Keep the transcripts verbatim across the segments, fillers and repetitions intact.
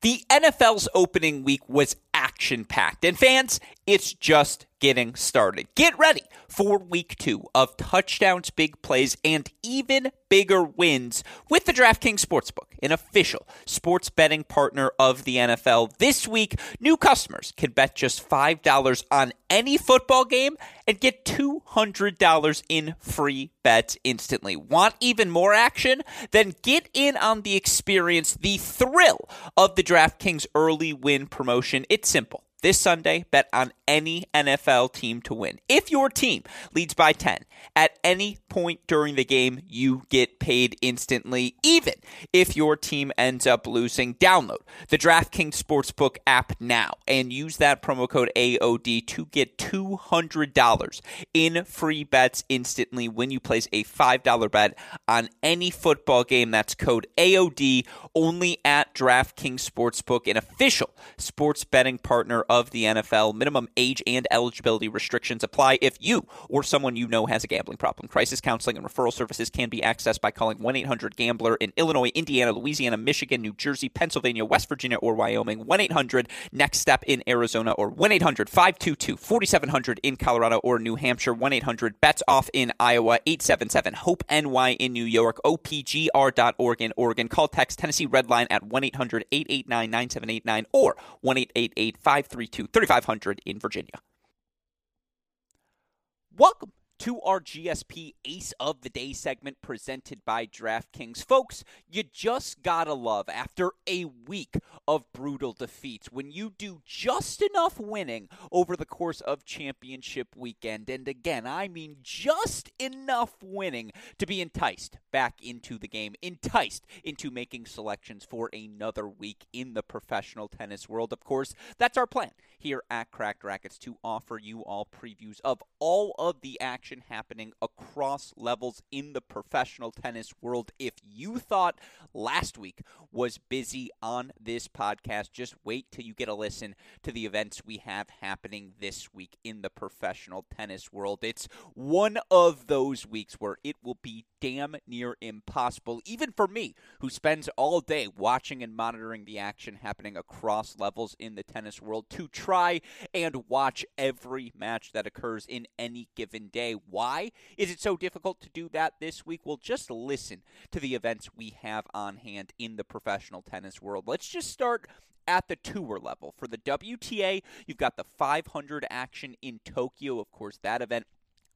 The N F L's opening week was action-packed, and fans, it's just getting started. Get ready for week two of touchdowns, big plays, and even bigger wins with the DraftKings Sportsbook, an official sports betting partner of the N F L. This week, new customers can bet just five dollars on any football game and get two hundred dollars in free bets instantly. Want even more action? Then get in on the experience, the thrill of the DraftKings early win promotion. It's simple. This Sunday, bet on any N F L team to win. If your team leads by ten at any point during the game, you get paid instantly, even if your team ends up losing. Download the DraftKings Sportsbook app now and use that promo code A O D to get two hundred dollars in free bets instantly when you place a five dollars bet on any football game. That's code A O D only at DraftKings Sportsbook, an official sports betting partner of the N F L. Minimum age and eligibility restrictions apply. If you or someone you know has a gambling problem, crisis counseling and referral services can be accessed by calling one eight hundred gambler in Illinois, Indiana, Louisiana, Michigan, New Jersey, Pennsylvania, West Virginia, or Wyoming, one eight hundred next step in Arizona, or one eight hundred five two two four seven zero zero in Colorado or New Hampshire, one eight hundred bets off in Iowa, eight seven seven hope N Y in New York, O P G R dot org in Oregon. Call text Tennessee Redline at one eight hundred eight eight nine nine seven eight nine or one eight eight eight five three two three five zero zero in Virginia. Welcome to our G S P Ace of the Day segment presented by DraftKings. Folks, you just gotta love, after a week of brutal defeats, when you do just enough winning over the course of championship weekend, and again, I mean just enough winning to be enticed back into the game, enticed into making selections for another week in the professional tennis world. Of course, that's our plan here at Cracked Rackets, to offer you all previews of all of the action happening across levels in the professional tennis world. If you thought last week was busy on this podcast, just wait till you get a listen to the events we have happening this week in the professional tennis world. It's one of those weeks where it will be damn near impossible, even for me, who spends all day watching and monitoring the action happening across levels in the tennis world, to try and watch every match that occurs in any given day. Why is it so difficult to do that this week? Well, just listen to the events we have on hand in the professional tennis world. Let's just start at the tour level. For the W T A, you've got the five hundred action in Tokyo. Of course, that event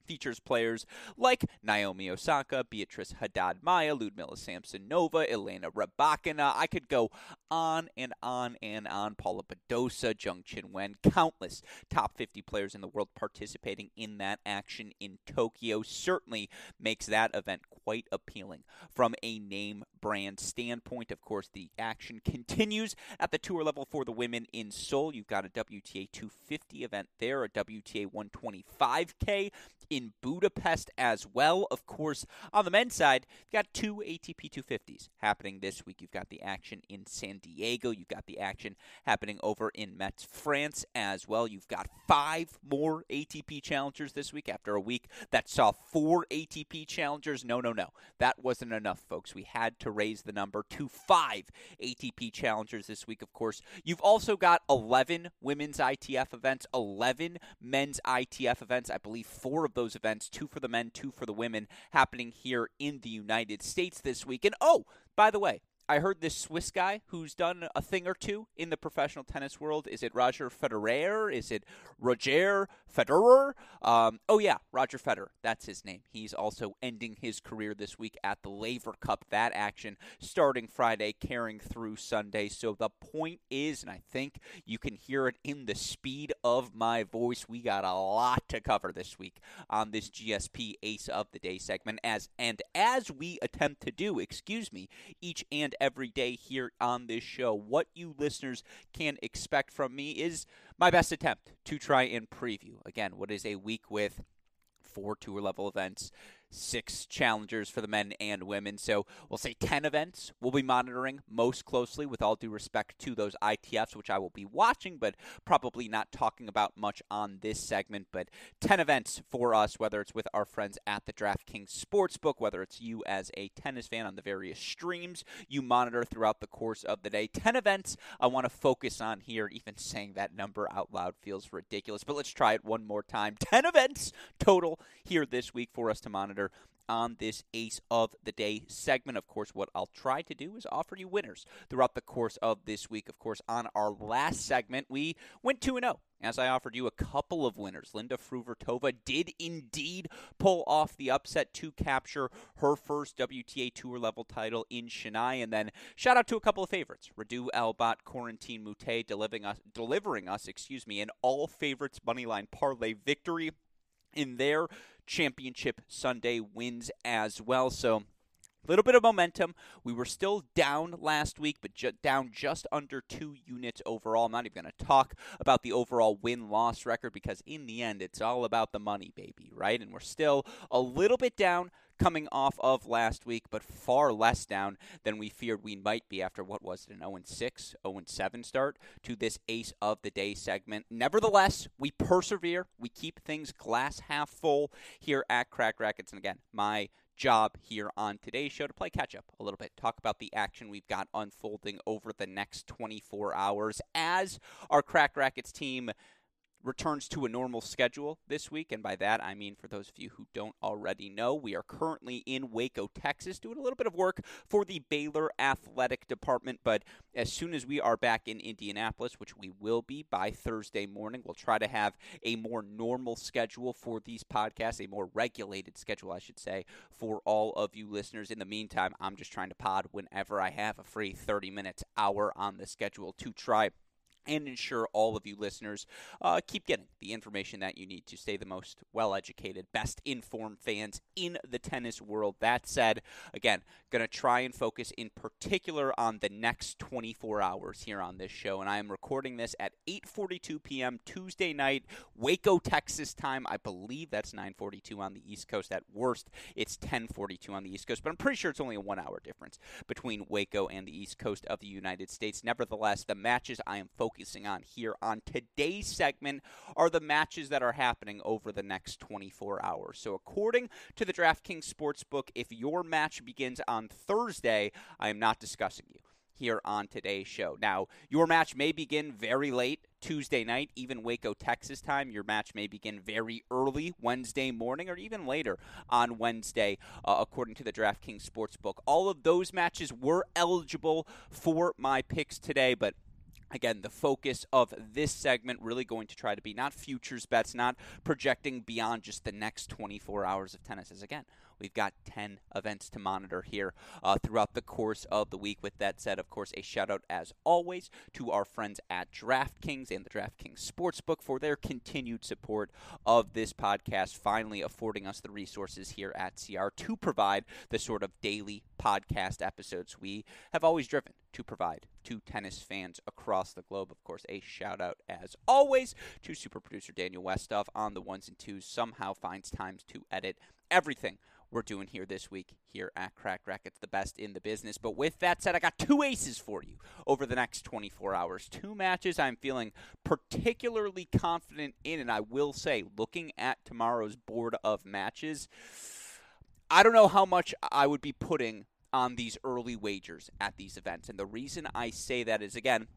features players like Naomi Osaka, Beatrice Haddad Maia, Ludmila Samsonova, Elena Rybakina. I could go on and on and on. Paula Badosa, Zheng Qinwen, countless top fifty players in the world participating in that action in Tokyo. Certainly makes that event quite appealing from a name brand standpoint. Of course, the action continues at the tour level for the women in Seoul. You've got a W T A two fifty event there, a W T A one twenty-five K in Budapest as well. Of course, on the men's side, you've got two A T P two fifties happening this week. You've got the action in San Diego. You've got the action happening over in Metz, France as well. You've got five more A T P challengers this week after a week that saw four A T P challengers. No, no, no. That wasn't enough, folks. We had to raise the number to five A T P challengers this week, of course. You've also got eleven women's I T F events, eleven men's I T F events. I believe four of those Those events, two for the men, two for the women, happening here in the United States this week. And oh, by the way, I heard this Swiss guy who's done a thing or two in the professional tennis world. Is it Roger Federer? Is it Roger Federer? Um, oh, yeah, Roger Federer. That's his name. He's also ending his career this week at the Laver Cup. That action starting Friday, carrying through Sunday. So the point is, and I think you can hear it in the speed of my voice, we got a lot to cover this week on this G S P Ace of the Day segment. As and as we attempt to do, excuse me, each and every day here on this show, what you listeners can expect from me is my best attempt to try and preview, again, what is a week with four tour level events, six challengers for the men and women. So we'll say ten events we'll be monitoring most closely, with all due respect to those I T Fs, which I will be watching, but probably not talking about much on this segment. But ten events for us, whether it's with our friends at the DraftKings Sportsbook, whether it's you as a tennis fan on the various streams you monitor throughout the course of the day. ten events I want to focus on here. Even saying that number out loud feels ridiculous, but let's try it one more time. ten events total here this week for us to monitor on this Ace of the Day segment. Of course, what I'll try to do is offer you winners throughout the course of this week. Of course, on our last segment, we went two and oh. As I offered you a couple of winners. Linda Fruhvirtová did indeed pull off the upset to capture her first W T A Tour level title in Chennai. And then shout out to a couple of favorites. Radu Albat, Corentin Moutet, delivering us, delivering us, excuse me, an all favorites moneyline parlay victory in their championship Sunday wins as well. So a little bit of momentum. We were still down last week, but ju- down just under two units overall. I'm not even going to talk about the overall win-loss record, because in the end, it's all about the money, baby, right? And we're still a little bit down coming off of last week, but far less down than we feared we might be after what was it, an oh and six, oh and seven start to this Ace of the Day segment. Nevertheless, we persevere. We keep things glass half full here at Cracked Rackets. And again, my job here on today's show to play catch up a little bit, talk about the action we've got unfolding over the next twenty-four hours as our Cracked Rackets team returns to a normal schedule this week. And by that, I mean, for those of you who don't already know, we are currently in Waco, Texas, doing a little bit of work for the Baylor Athletic Department. But as soon as we are back in Indianapolis, which we will be by Thursday morning, we'll try to have a more normal schedule for these podcasts, a more regulated schedule, I should say, for all of you listeners. In the meantime, I'm just trying to pod whenever I have a free thirty minutes, hour on the schedule to try and ensure all of you listeners uh, keep getting the information that you need to stay the most well-educated, best-informed fans in the tennis world. That said, again, going to try and focus in particular on the next twenty-four hours here on this show. And I am recording this at eight forty-two p.m. Tuesday night, Waco, Texas time. I believe that's nine forty-two on the East Coast. At worst, it's ten forty-two on the East Coast. But I'm pretty sure it's only a one-hour difference between Waco and the East Coast of the United States. Nevertheless, the matches I am focusing focusing on here on today's segment are the matches that are happening over the next twenty-four hours. So according to the DraftKings Sportsbook, if your match begins on Thursday, I am not discussing you here on today's show. Now, your match may begin very late Tuesday night, even Waco, Texas time. Your match may begin very early Wednesday morning or even later on Wednesday, uh, according to the DraftKings Sportsbook. All of those matches were eligible for my picks today, but again, the focus of this segment really going to try to be not futures bets, not projecting beyond just the next twenty-four hours of tennis. As again, we've got ten events to monitor here uh, throughout the course of the week. With that said, of course, a shout out as always to our friends at DraftKings and the DraftKings Sportsbook for their continued support of this podcast, finally affording us the resources here at C R to provide the sort of daily podcast episodes we have always driven to provide to tennis fans across the globe. Of course, a shout out as always to super producer Daniel Westhoff on the ones and twos, somehow finds times to edit everything we're doing here this week here at Cracked Rackets, the best in the business. But with that said, I got two aces for you over the next twenty-four hours. Two matches I'm feeling particularly confident in, and I will say, looking at tomorrow's board of matches, I don't know how much I would be putting on these early wagers at these events. And the reason I say that is, again,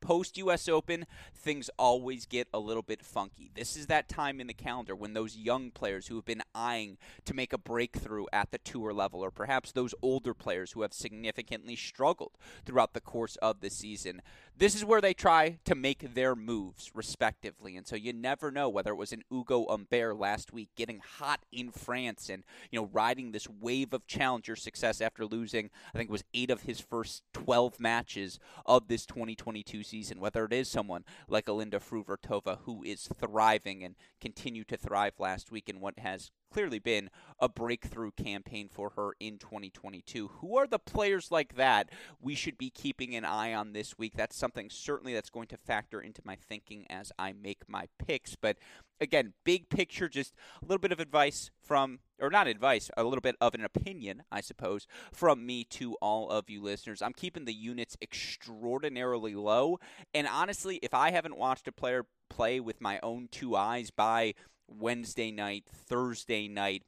post-U S Open, things always get a little bit funky. This is that time in the calendar when those young players who have been eyeing to make a breakthrough at the tour level, or perhaps those older players who have significantly struggled throughout the course of the season, this is where they try to make their moves, respectively. And so you never know whether it was an Hugo Humbert last week getting hot in France and, you know, riding this wave of challenger success after losing, I think it was eight of his first twelve matches of this twenty twenty-two season. season, whether it is someone like Linda Fruhvirtová, who is thriving and continued to thrive last week in what has clearly been a breakthrough campaign for her in twenty twenty-two. Who are the players like that we should be keeping an eye on this week? That's something certainly that's going to factor into my thinking as I make my picks. But again, big picture, just a little bit of advice from, or not advice, a little bit of an opinion, I suppose, from me to all of you listeners. I'm keeping the units extraordinarily low. And honestly, if I haven't watched a player play with my own two eyes by Wednesday night, Thursday night,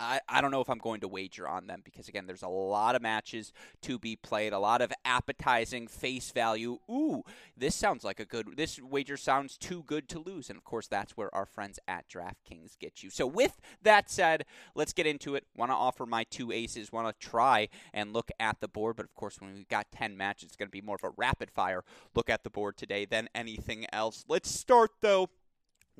I, I don't know if I'm going to wager on them, because again, there's a lot of matches to be played, a lot of appetizing face value. Ooh, this sounds like a good, this wager sounds too good to lose. And of course, that's where our friends at DraftKings get you. So with that said, let's get into it. Want to offer my two aces, want to try and look at the board. But of course, when we've got ten matches, it's going to be more of a rapid fire look at the board today than anything else. Let's start though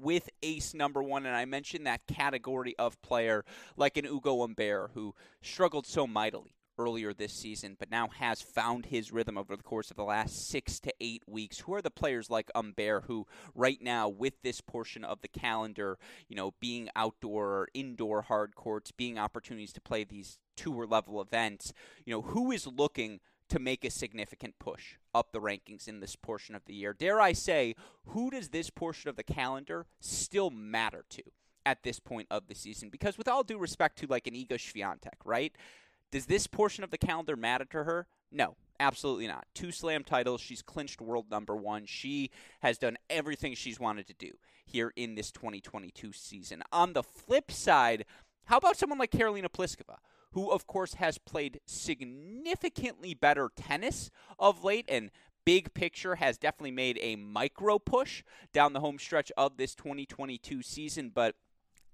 with ace number one, and I mentioned that category of player like an Hugo Humbert, who struggled so mightily earlier this season, but now has found his rhythm over the course of the last six to eight weeks. Who are the players like Humbert who right now, with this portion of the calendar, you know, being outdoor or indoor hard courts, being opportunities to play these tour level events, you know, who is looking to make a significant push up the rankings in this portion of the year? Dare I say, who does this portion of the calendar still matter to at this point of the season? Because with all due respect to like an Iga Swiatek, right? Does this portion of the calendar matter to her? No, absolutely not. Two slam titles. She's clinched world number one. She has done everything she's wanted to do here in this twenty twenty-two season. On the flip side, how about someone like Karolina Pliskova, who, of course, has played significantly better tennis of late and big picture has definitely made a micro push down the home stretch of this twenty twenty-two season. But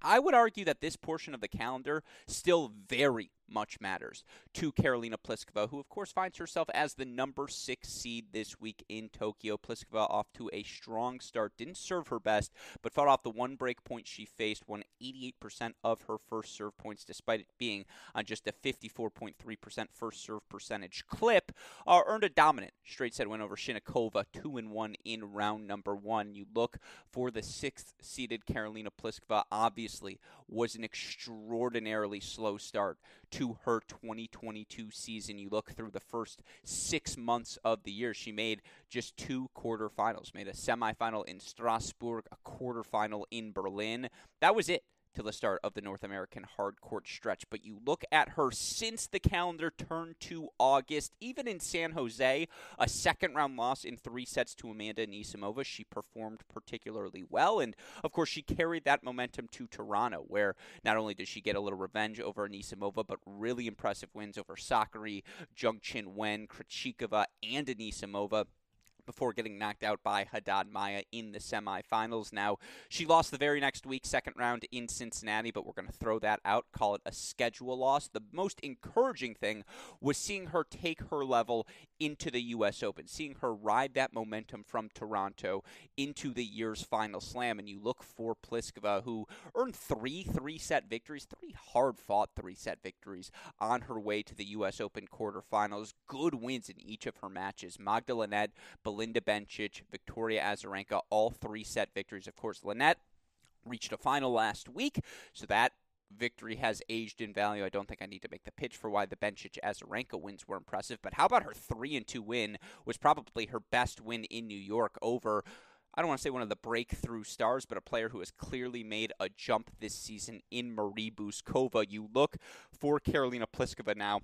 I would argue that this portion of the calendar still very much matters to Karolina Pliskova, who, of course, finds herself as the number six seed this week in Tokyo. Pliskova off to a strong start, didn't serve her best, but fought off the one break point she faced, won eighty-eight percent of her first serve points, despite it being on just a fifty-four point three percent first serve percentage clip. Uh, earned a dominant straight set win over Shinnikova, two and one in round number one. You look for the sixth seeded Karolina Pliskova, obviously was an extraordinarily slow start to her twenty twenty-two season. You look through the first six months of the year, she made just two quarterfinals, made a semifinal in Strasbourg, a quarterfinal in Berlin. That was it to the start of the North American hardcourt stretch. But you look at her since the calendar turned to August, even in San Jose, a second round loss in three sets to Amanda Anisimova, she performed particularly well. And of course, she carried that momentum to Toronto, where not only did she get a little revenge over Anisimova, but really impressive wins over Sakkari, Zheng Qinwen, Krejcikova, and Anisimova, before getting knocked out by Haddad Maia in the semifinals. Now, she lost the very next week, second round in Cincinnati, but we're going to throw that out, call it a schedule loss. The most encouraging thing was seeing her take her level into the U S Open, seeing her ride that momentum from Toronto into the year's final slam. And you look for Pliskova, who earned three three-set victories, three hard-fought three-set victories on her way to the U S Open quarterfinals. Good wins in each of her matches. Magda Linette, Linda Bencic, Victoria Azarenka, all three-set victories. Of course, Linette reached a final last week, so that victory has aged in value. I don't think I need to make the pitch for why the Bencic-Azarenka wins were impressive, but how about her three and two win was probably her best win in New York over, I don't want to say one of the breakthrough stars, but a player who has clearly made a jump this season in Marie Bouzkova. You look for Karolina Pliskova now.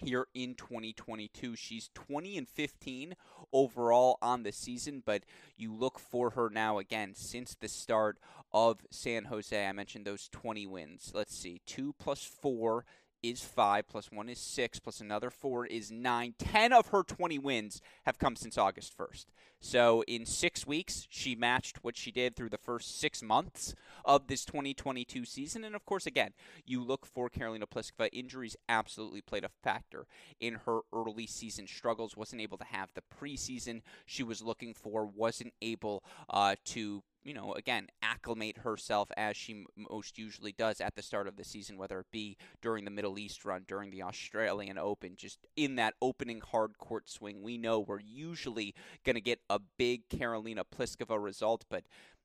Here in twenty twenty-two, she's twenty and fifteen overall on the season, but you look for her now again since the start of San Jose. I mentioned those twenty wins. Let's see, two plus four is five, plus one is six, plus another four is nine. Ten of her twenty wins have come since August first. So in six weeks, she matched what she did through the first six months of this twenty twenty-two season. And of course, again, you look for Karolina Pliskova. Injuries absolutely played a factor in her early season struggles. Wasn't able to have the preseason she was looking for. Wasn't able uh, to you know, again, acclimate herself as she most usually does at the start of the season, whether it be during the Middle East run, during the Australian Open, just in that opening hard court swing. We know we're usually going to get a big Karolina Pliskova result, but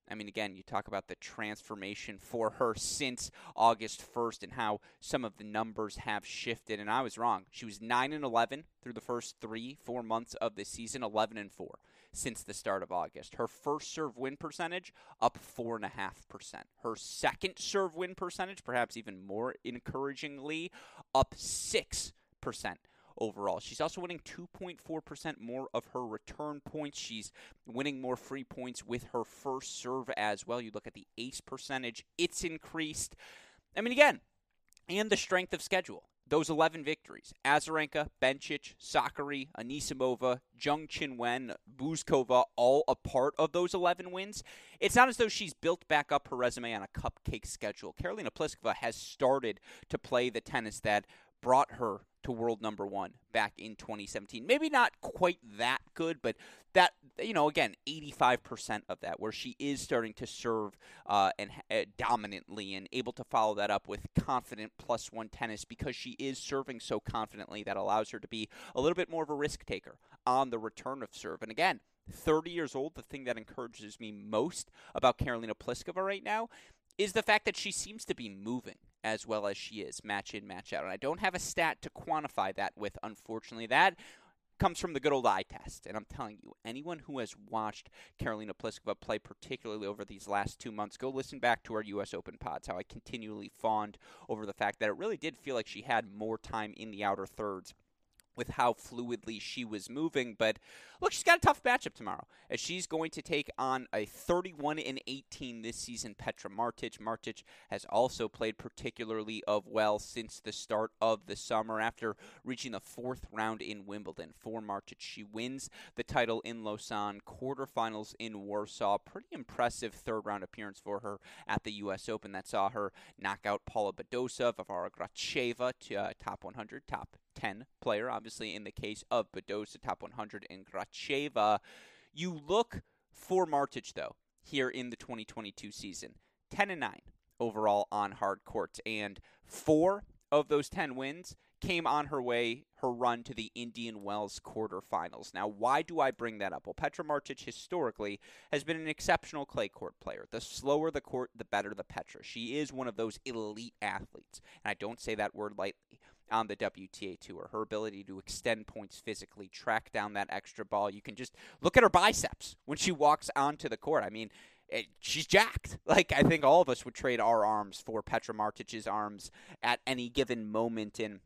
I mean, again, you talk about the transformation for her since August first and how some of the numbers have shifted. And I was wrong. She was nine and eleven through the first three, four months of the season, eleven and four since the start of August. Her first serve win percentage up four point five percent. Her second serve win percentage, perhaps even more encouragingly, up six percent. Overall, she's also winning two point four percent more of her return points. She's winning more free points with her first serve as well. You look at the ace percentage, it's increased. I mean, again, and the strength of schedule. Those eleven victories, Azarenka, Bencic, Sakkari, Anisimova, Zheng Qinwen, Bouzkova, all a part of those eleven wins. It's not as though she's built back up her resume on a cupcake schedule. Karolina Pliskova has started to play the tennis that brought her to world number one back in twenty seventeen. Maybe not quite that good, but that, you know, again, eighty-five percent of that, where she is starting to serve uh, and uh, dominantly and able to follow that up with confident plus one tennis because she is serving so confidently that allows her to be a little bit more of a risk taker on the return of serve. And again, thirty years old, the thing that encourages me most about Karolina Pliskova right now is the fact that she seems to be moving as well as she is, match in, match out. And I don't have a stat to quantify that with, unfortunately. That comes from the good old eye test. And I'm telling you, anyone who has watched Karolina Pliskova play, particularly over these last two months, go listen back to our U S Open pods, how I continually fawned over the fact that it really did feel like she had more time in the outer thirds with how fluidly she was moving. But look, she's got a tough matchup tomorrow, as she's going to take on a thirty-one and eighteen this season Petra Martic. Martic has also played particularly of well since the start of the summer after reaching the fourth round in Wimbledon. For Martic, she wins the title in Lausanne, quarterfinals in Warsaw. Pretty impressive third-round appearance for her at the U S Open that saw her knock out Paula Badosa, Varvara Gracheva, to, uh, top one hundred, top ten player, obviously, in the case of Badosa, top one hundred, and Gracheva. You look for Martic, though, here in the twenty twenty-two season, ten and nine overall on hard courts, and four of those ten wins came on her way, her run to the Indian Wells quarterfinals. Now, why do I bring that up? Well, Petra Martic historically has been an exceptional clay court player. The slower the court, the better the Petra. She is one of those elite athletes, and I don't say that word lightly, on the W T A Tour. Her ability to extend points physically, track down that extra ball. You can just look at her biceps when she walks onto the court. I mean, it, she's jacked. Like, I think all of us would trade our arms for Petra Martic's arms at any given moment. And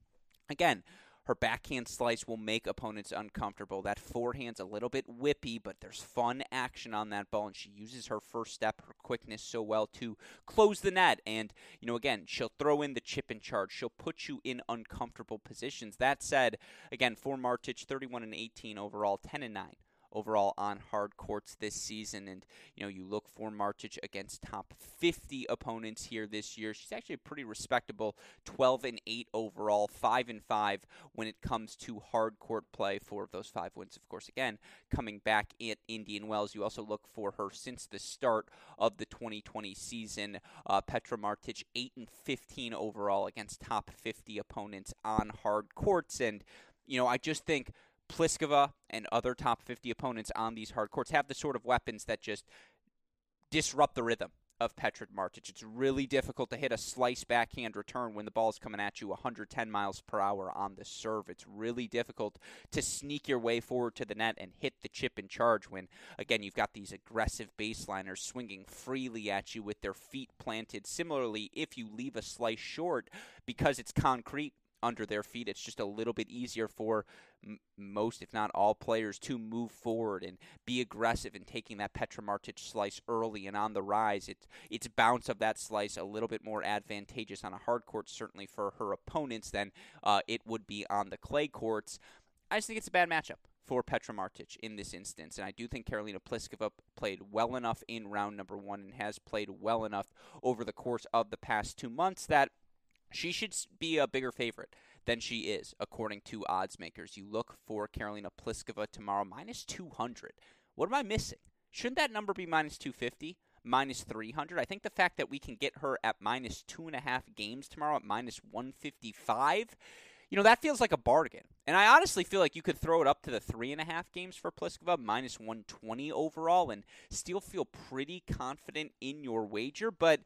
again, her backhand slice will make opponents uncomfortable. That forehand's a little bit whippy, but there's fun action on that ball, and she uses her first step, her quickness so well to close the net. And, you know, again, she'll throw in the chip and charge. She'll put you in uncomfortable positions. That said, again, for Martic, thirty-one and eighteen overall, ten and nine. Overall on hard courts this season. And, you know, you look for Martic against top fifty opponents here this year. She's actually a pretty respectable twelve and eight overall, five and five when it comes to hard court play. Four of those five wins, of course, again, coming back at Indian Wells. You also look for her since the start of the twenty twenty season. Uh, Petra Martic, eight and fifteen overall against top fifty opponents on hard courts. And, you know, I just think Pliskova and other top fifty opponents on these hard courts have the sort of weapons that just disrupt the rhythm of Petra Martic. It's really difficult to hit a slice backhand return when the ball's coming at you one hundred ten miles per hour on the serve. It's really difficult to sneak your way forward to the net and hit the chip and charge when, again, you've got these aggressive baseliners swinging freely at you with their feet planted. Similarly, if you leave a slice short, because it's concrete under their feet, it's just a little bit easier for m- most, if not all, players to move forward and be aggressive in taking that Petra Martic slice early and on the rise. It's, it's bounce of that slice a little bit more advantageous on a hard court, certainly for her opponents, than uh, it would be on the clay courts. I just think it's a bad matchup for Petra Martic in this instance. And I do think Karolina Pliskova played well enough in round number one and has played well enough over the course of the past two months that she should be a bigger favorite than she is, according to odds makers. You look for Karolina Pliskova tomorrow, minus two hundred. What am I missing? Shouldn't that number be minus two fifty, minus three hundred? I think the fact that we can get her at minus two and a half games tomorrow at minus one fifty-five, you know, that feels like a bargain. And I honestly feel like you could throw it up to the three and a half games for Pliskova, minus one twenty overall, and still feel pretty confident in your wager. But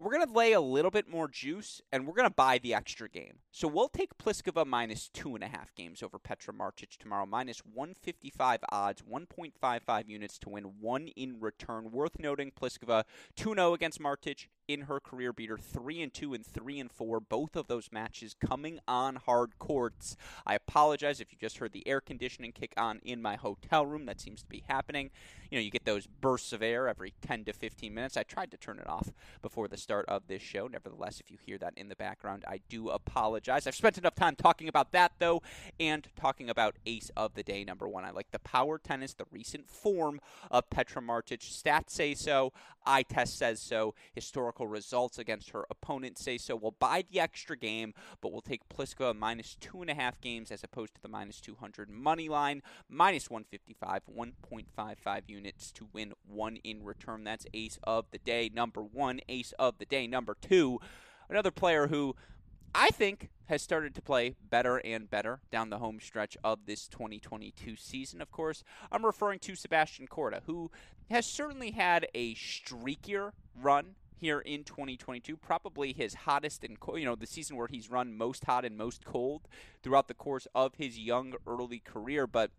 we're going to lay a little bit more juice, and we're going to buy the extra game. So we'll take Pliskova minus two and a half games over Petra Martic tomorrow, minus one fifty-five odds, one point five five units to win, one in return. Worth noting, Pliskova two and oh against Martic in her career beater, three and two and three and four, both of those matches coming on hard courts. I apologize if you just heard the air conditioning kick on in my hotel room. That seems to be happening. You know, you get those bursts of air every ten to fifteen minutes. I tried to turn it off before the start of this show. Nevertheless, if you hear that in the background, I do apologize. I've spent enough time talking about that, though, and talking about ace of the day, number one. I like the power tennis, the recent form of Petra Martic. Stats say so. Eye test says so. Historical results against her opponent say so. We'll buy the extra game, but we'll take Pliskova minus two and a half games as opposed to the minus two hundred money line, minus one fifty-five, one point five five units to win, one in return. That's ace of the day, number one. Ace of the day, number two, another player who I think has started to play better and better down the home stretch of this twenty twenty-two season. Of course, I'm referring to Sebastian Korda, who has certainly had a streakier run here in twenty twenty-two, probably his hottest and co- you know the season where he's run most hot and most cold throughout the course of his young early career. But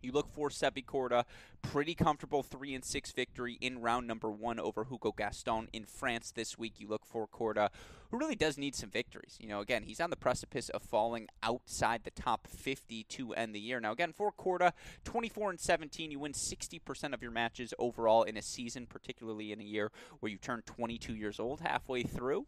you look for Sebi Korda, pretty comfortable three and six victory in round number one over Hugo Gaston in France this week. You look for Korda, who really does need some victories. You know, again, he's on the precipice of falling outside the top fifty to end the year. Now, again, for Korda, twenty-four and seventeen, you win sixty percent of your matches overall in a season, particularly in a year where you turn twenty-two years old halfway through.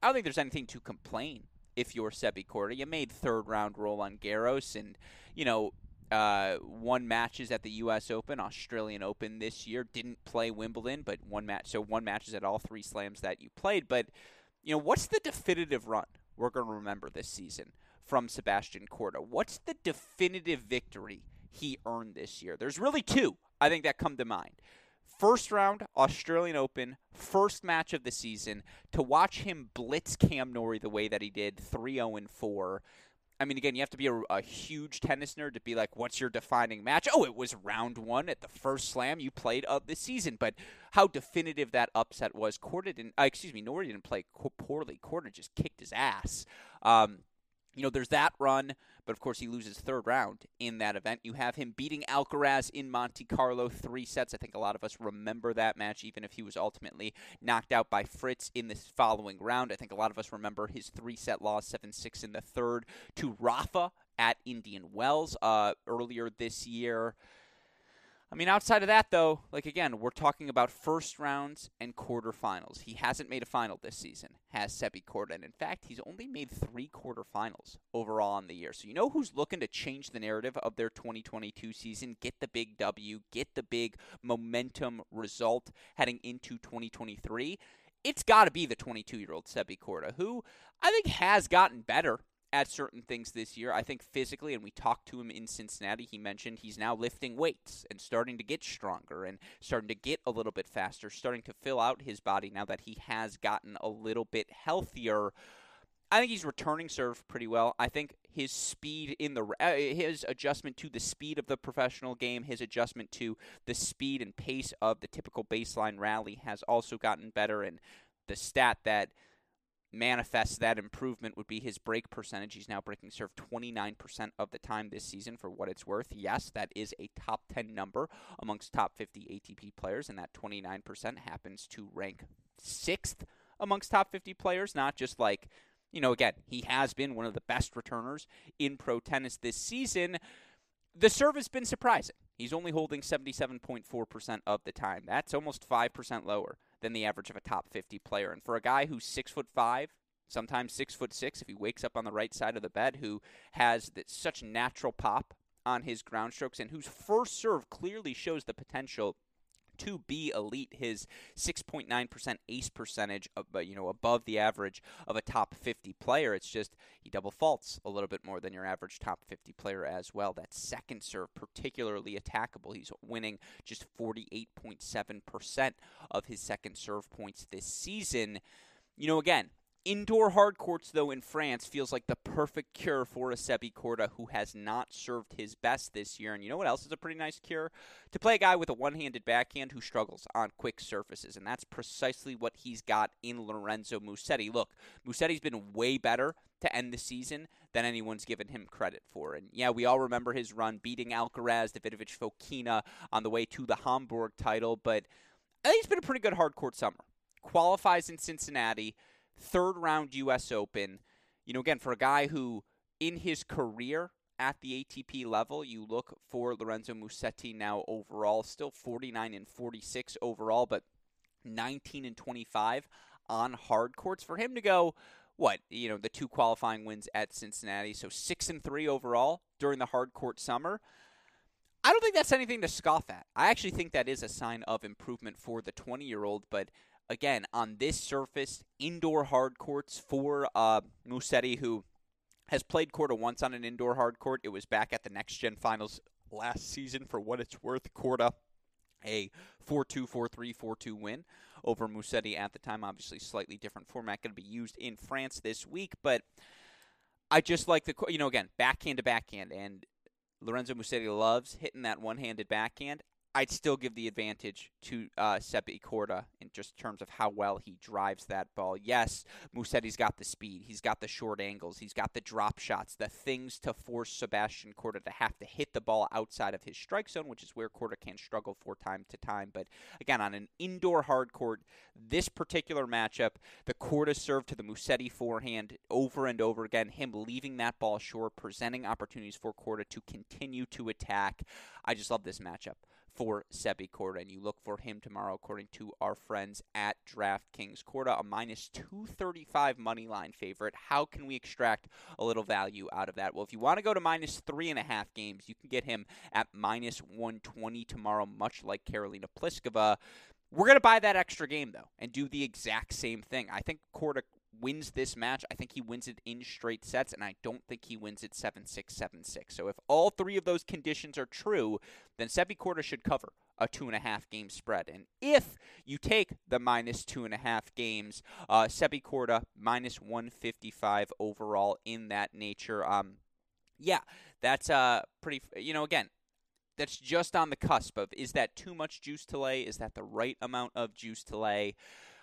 I don't think there's anything to complain if you're Sebi Korda. You made third round Roland Garros, and you know. Uh, won matches at the U S Open, Australian Open this year. Didn't play Wimbledon, but one match. So one matches at all three slams that you played. But you know, what's the definitive run we're going to remember this season from Sebastian Korda? What's the definitive victory he earned this year? There's really two, I think, that come to mind. First round, Australian Open, first match of the season. To watch him blitz Cam Norrie the way that he did, three oh and four. I mean, again, you have to be a, a huge tennis nerd to be like, what's your defining match? Oh, it was round one at the first slam you played of the season. But how definitive that upset was. Korda didn't, uh, excuse me, Norrie didn't play poorly. Korda just kicked his ass. Um, you know, there's that run. But, of course, he loses third round in that event. You have him beating Alcaraz in Monte Carlo three sets. I think a lot of us remember that match, even if he was ultimately knocked out by Fritz in the following round. I think a lot of us remember his three-set loss, seven six in the third, to Rafa at Indian Wells uh, earlier this year. I mean, outside of that, though, like, again, we're talking about first rounds and quarterfinals. He hasn't made a final this season, has Sebi Korda. And, in fact, he's only made three quarterfinals overall on the year. So you know who's looking to change the narrative of their twenty twenty-two season, get the big W, get the big momentum result heading into twenty twenty-three? It's got to be the twenty-two-year-old Sebi Korda, who I think has gotten better at certain things this year. I think physically, and we talked to him in Cincinnati, he mentioned he's now lifting weights and starting to get stronger and starting to get a little bit faster, starting to fill out his body now that he has gotten a little bit healthier. I think he's returning serve pretty well. I think his speed in the uh, his adjustment to the speed of the professional game, his adjustment to the speed and pace of the typical baseline rally has also gotten better, and the stat that manifests that improvement would be his break percentage. He's now breaking serve twenty-nine percent of the time this season, for what it's worth. Yes, that is a top ten number amongst top fifty A T P players, and that twenty-nine percent happens to rank sixth amongst top fifty players, not just like, you know, again, he has been one of the best returners in pro tennis this season. The serve has been surprising. He's only holding seventy-seven point four percent of the time. That's almost five percent lower than the average of a top fifty player. And for a guy who's six foot five, sometimes six foot six, if he wakes up on the right side of the bed, who has that such natural pop on his ground strokes and whose first serve clearly shows the potential to be elite, his six point nine percent ace percentage, you know, above the average of a top fifty player. It's just he double faults a little bit more than your average top fifty player as well. That second serve, particularly attackable. He's winning just forty-eight point seven percent of his second serve points this season. You know, again, Indoor hard courts, though, in France feels like the perfect cure for a Sebi Korda who has not served his best this year. And you know what else is a pretty nice cure? To play a guy with a one-handed backhand who struggles on quick surfaces. And that's precisely what he's got in Lorenzo Musetti. Look, Musetti's been way better to end the season than anyone's given him credit for. And yeah, we all remember his run beating Alcaraz, Davidovich, Fokina on the way to the Hamburg title. But I think it's been a pretty good hard court summer. Qualifies in Cincinnati. Third round U S Open, you know, again, for a guy who in his career at the A T P level, you look for Lorenzo Musetti now overall, still forty-nine and forty-six overall, but nineteen and twenty-five on hard courts. For him to go, what, you know, the two qualifying wins at Cincinnati, so six and three overall during the hard court summer. I don't think that's anything to scoff at. I actually think that is a sign of improvement for the twenty-year-old, but again, on this surface, indoor hard courts for uh, Musetti, who has played Korda once on an indoor hard court. It was back at the Next Gen Finals last season. For what it's worth, Korda, a four two, four three, four two win over Musetti at the time. Obviously, slightly different format going to be used in France this week. But I just like the, you know, again, backhand to backhand. And Lorenzo Musetti loves hitting that one-handed backhand. I'd still give the advantage to uh, Sebi Korda in just terms of how well he drives that ball. Yes, Musetti's got the speed. He's got the short angles. He's got the drop shots, the things to force Sebastian Korda to have to hit the ball outside of his strike zone, which is where Korda can struggle for time to time. But again, on an indoor hard court, this particular matchup, the Korda serve to the Musetti forehand over and over again, him leaving that ball short, presenting opportunities for Korda to continue to attack. I just love this matchup for Sebi Korda, and you look for him tomorrow, according to our friends at DraftKings. Korda, a minus two thirty-five money line favorite. How can we extract a little value out of that? Well, if you want to go to minus three and a half games, you can get him at minus one twenty tomorrow, much like Karolina Pliskova. We're going to buy that extra game, though, and do the exact same thing. I think Korda wins this match. I think he wins it in straight sets, and I don't think he wins it seven six, seven six. So if all three of those conditions are true, then Sebi Korda should cover a two-and-a-half game spread. And if you take the minus two-and-a-half games, uh, Sebi Korda minus one fifty-five overall in that nature. Um, yeah, that's uh, pretty, you know, again, that's just on the cusp of, is that too much juice to lay? Is that the right amount of juice to lay?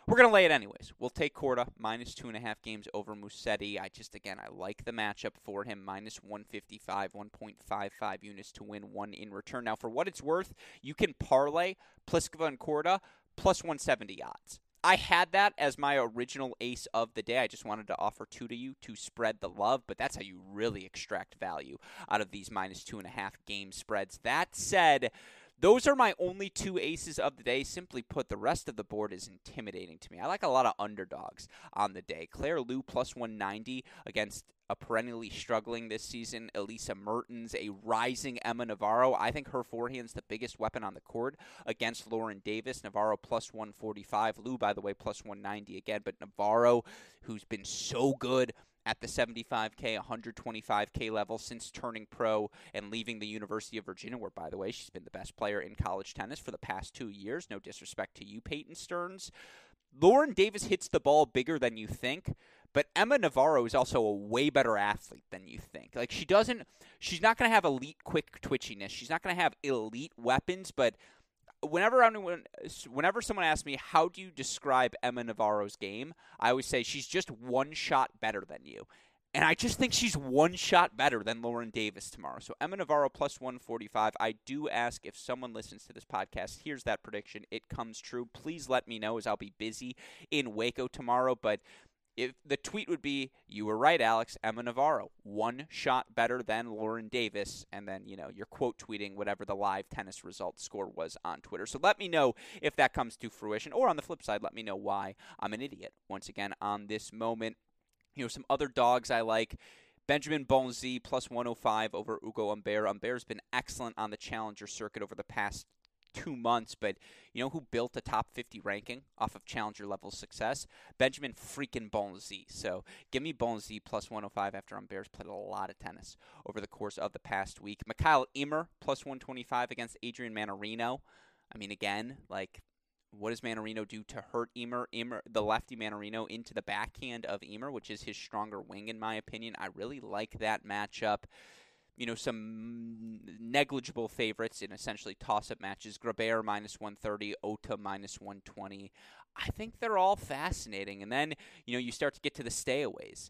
We're going to lay it anyways. We'll take Korda, minus two and a half games over Musetti. I just, again, I like the matchup for him, minus one fifty-five, one point five five units to win, one in return. Now, for what it's worth, you can parlay Pliskova and Korda, plus one seventy odds. I had that as my original ace of the day. I just wanted to offer two to you to spread the love, but that's how you really extract value out of these minus two and a half game spreads. That said, those are my only two aces of the day. Simply put, the rest of the board is intimidating to me. I like a lot of underdogs on the day. Claire Liu, plus one ninety against a perennially struggling this season Elisa Mertens, a rising Emma Navarro. I think her forehand's the biggest weapon on the court against Lauren Davis. Navarro, plus one forty-five. Liu, by the way, plus one ninety again. But Navarro, who's been so good at the seventy-five K, one twenty-five K level since turning pro and leaving the University of Virginia, where, by the way, she's been the best player in college tennis for the past two years. No disrespect to you, Peyton Stearns. Lauren Davis hits the ball bigger than you think, but Emma Navarro is also a way better athlete than you think. Like, she doesn't – she's not going to have elite quick twitchiness. She's not going to have elite weapons, but – Whenever anyone, whenever someone asks me, how do you describe Emma Navarro's game, I always say she's just one shot better than you. And I just think she's one shot better than Lauren Davis tomorrow. So Emma Navarro, plus one forty-five. I do ask if someone listens to this podcast, here's that prediction, it comes true. Please let me know, as I'll be busy in Waco tomorrow. But if the tweet would be, you were right, Alex, Emma Navarro, one shot better than Lauren Davis, and then, you know, you're quote tweeting whatever the live tennis results score was on Twitter. So let me know if that comes to fruition, or on the flip side, let me know why I'm an idiot. Once again, on this moment, you know, some other dogs I like. Benjamin Bonzi, plus one oh five over Hugo Humbert. Humbert's been excellent on the challenger circuit over the past two months, but you know who built a top fifty ranking off of challenger-level success? Benjamin freaking Bonzi. So give me Bonzi plus one oh five after Humbert's played a lot of tennis over the course of the past week. Mikael Ymer, plus one twenty-five against Adrian Mannarino. I mean, again, like, What does Mannarino do to hurt Ymer? Ymer, the lefty Mannarino, into the backhand of Ymer, which is his stronger wing, in my opinion. I really like that matchup. You know, some negligible favorites in essentially toss-up matches. Grabber minus one thirty, Ota minus one twenty. I think they're all fascinating. And then, you know, you start to get to the stayaways.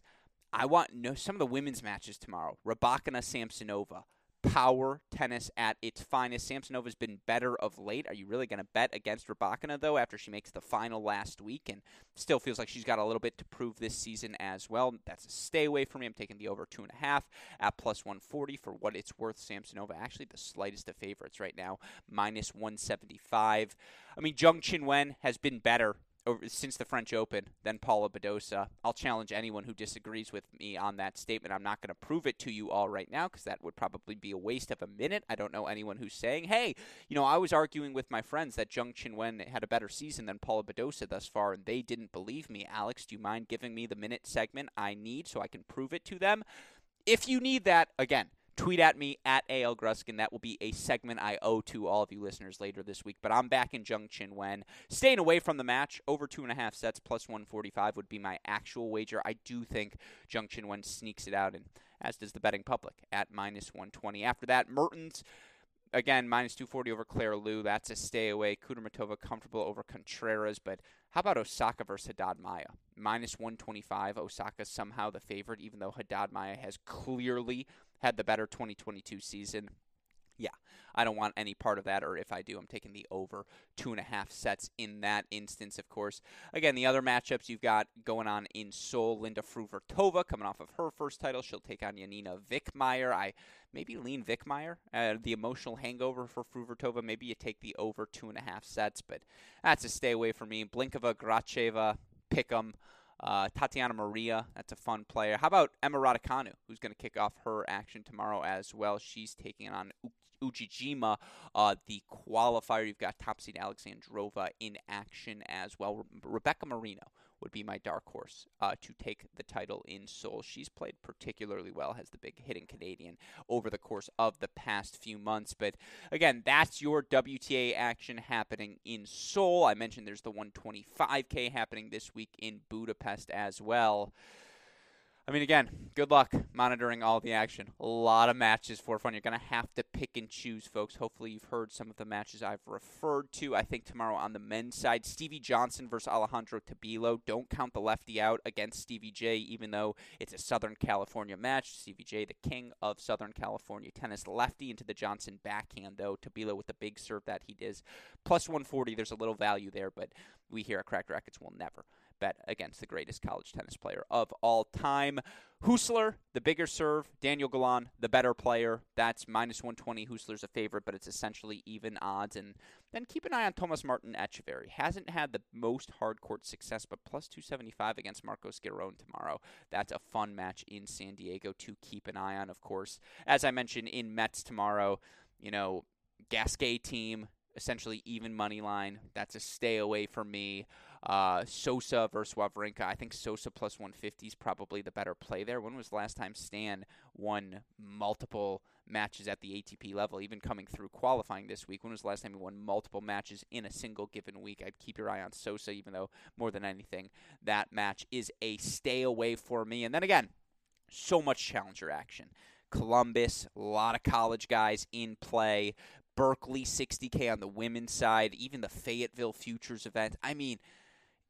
I want no some of the women's matches tomorrow. Rybakina, Samsonova. Power tennis at its finest. Samsonova's been better of late. Are you really going to bet against Rybakina, though, after she makes the final last week and still feels like she's got a little bit to prove this season as well? That's a stay away for me. I'm taking the over two and a half at plus one forty. For what it's worth, Samsonova, actually the slightest of favorites right now, minus one seventy-five. I mean, Zheng Qinwen has been better Over, since the French Open than Paula Badosa. I'll challenge anyone who disagrees with me on that statement. I'm not going to prove it to you all right now because that would probably be a waste of a minute. I don't know anyone who's saying, hey, you know, I was arguing with my friends that Zheng Qinwen had a better season than Paula Badosa thus far, and they didn't believe me. Alex, do you mind giving me the minute segment I need so I can prove it to them? If you need that, again, tweet at me, at A L Gruskin. That will be a segment I owe to all of you listeners later this week. But I'm back in Zheng Qinwen. Staying away from the match, over two and a half sets, plus one forty-five would be my actual wager. I do think Zheng Qinwen sneaks it out, and as does the betting public, at minus one twenty. After that, Mertens, again, minus two forty over Claire Liu. That's a stay away. Kudermatova comfortable over Contreras, but how about Osaka versus Haddad Maia? minus one twenty-five. Osaka somehow the favorite, even though Haddad Maia has clearly had the better twenty twenty-two season. Yeah, I don't want any part of that, or if I do, I'm taking the over two and a half sets in that instance, of course. Again, the other matchups you've got going on in Seoul, Linda Fruhvirtová coming off of her first title. She'll take on Janina Wickmeyer. I maybe lean Wickmeyer, uh, the emotional hangover for Fruhvirtová. Maybe you take the over two and a half sets, but that's a stay away for me. Blinkova, Gracheva, Pick'em. Uh, Tatiana Maria, that's a fun player. How about Emma Raducanu, who's going to kick off her action tomorrow as well? She's taking on U- Ujijima, uh, the qualifier. You've got top seed Alexandrova in action as well. Re- Rebecca Marino would be my dark horse uh, to take the title in Seoul. She's played particularly well, has the big hitting Canadian over the course of the past few months. But again, that's your W T A action happening in Seoul. I mentioned there's the one twenty-five K happening this week in Budapest as well. I mean, again, good luck monitoring all the action. A lot of matches for fun. You're going to have to pick and choose, folks. Hopefully you've heard some of the matches I've referred to. I think tomorrow on the men's side, Stevie Johnson versus Alejandro Tabilo. Don't count the lefty out against Stevie J, even though it's a Southern California match. Stevie J, the king of Southern California tennis. Lefty into the Johnson backhand, though. Tabilo with the big serve that he does. plus one forty, there's a little value there, but we here at Cracked Rackets will never bet against the greatest college tennis player of all time. Hussler, the bigger serve. Daniel Galan, the better player. That's minus one twenty. Hussler's a favorite, but it's essentially even odds. And then keep an eye on Tomas Martin Echeverry. Hasn't had the most hard court success, but plus two seventy-five against Marcos Giron tomorrow. That's a fun match in San Diego to keep an eye on, of course. As I mentioned, in Mets tomorrow, you know, Gasquet team, essentially even money line. That's a stay away for me. Uh, Sosa versus Wawrinka. I think Sosa plus one fifty is probably the better play there. When was the last time Stan won multiple matches at the A T P level, even coming through qualifying this week? When was the last time he won multiple matches in a single given week? I'd keep your eye on Sosa, even though more than anything, that match is a stay away for me. And then again, so much challenger action. Columbus, a lot of college guys in play. Berkeley, sixty K on the women's side. Even the Fayetteville Futures event. I mean,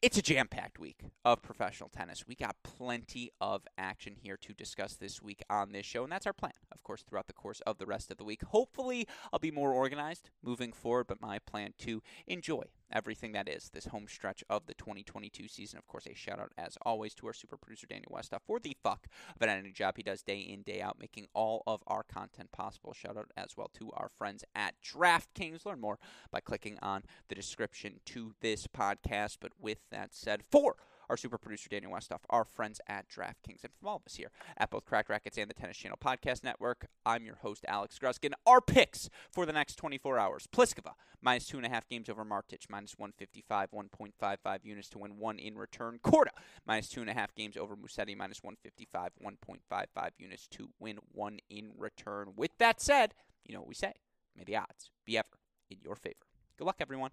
it's a jam-packed week of professional tennis. We got plenty of action here to discuss this week on this show, and that's our plan, of course, throughout the course of the rest of the week. Hopefully, I'll be more organized moving forward, but my plan to enjoy everything that is this home stretch of the twenty twenty-two season. Of course, a shout-out, as always, to our super producer, Daniel Westhoff, for the fuck of an editing job he does day in, day out, making all of our content possible. Shout-out as well to our friends at DraftKings. Learn more by clicking on the description to this podcast, but with that said, for our super producer, Daniel Westhoff, our friends at DraftKings, and from all of us here at both Cracked Rackets and the Tennis Channel Podcast Network, I'm your host, Alex Gruskin. Our picks for the next twenty-four hours. Pliskova, minus two and a half games over Martic, minus one fifty-five, one point five five units to win one in return. Korda, minus two and a half games over Musetti, minus one fifty-five, one point five five units to win one in return. With that said, you know what we say. May the odds be ever in your favor. Good luck, everyone.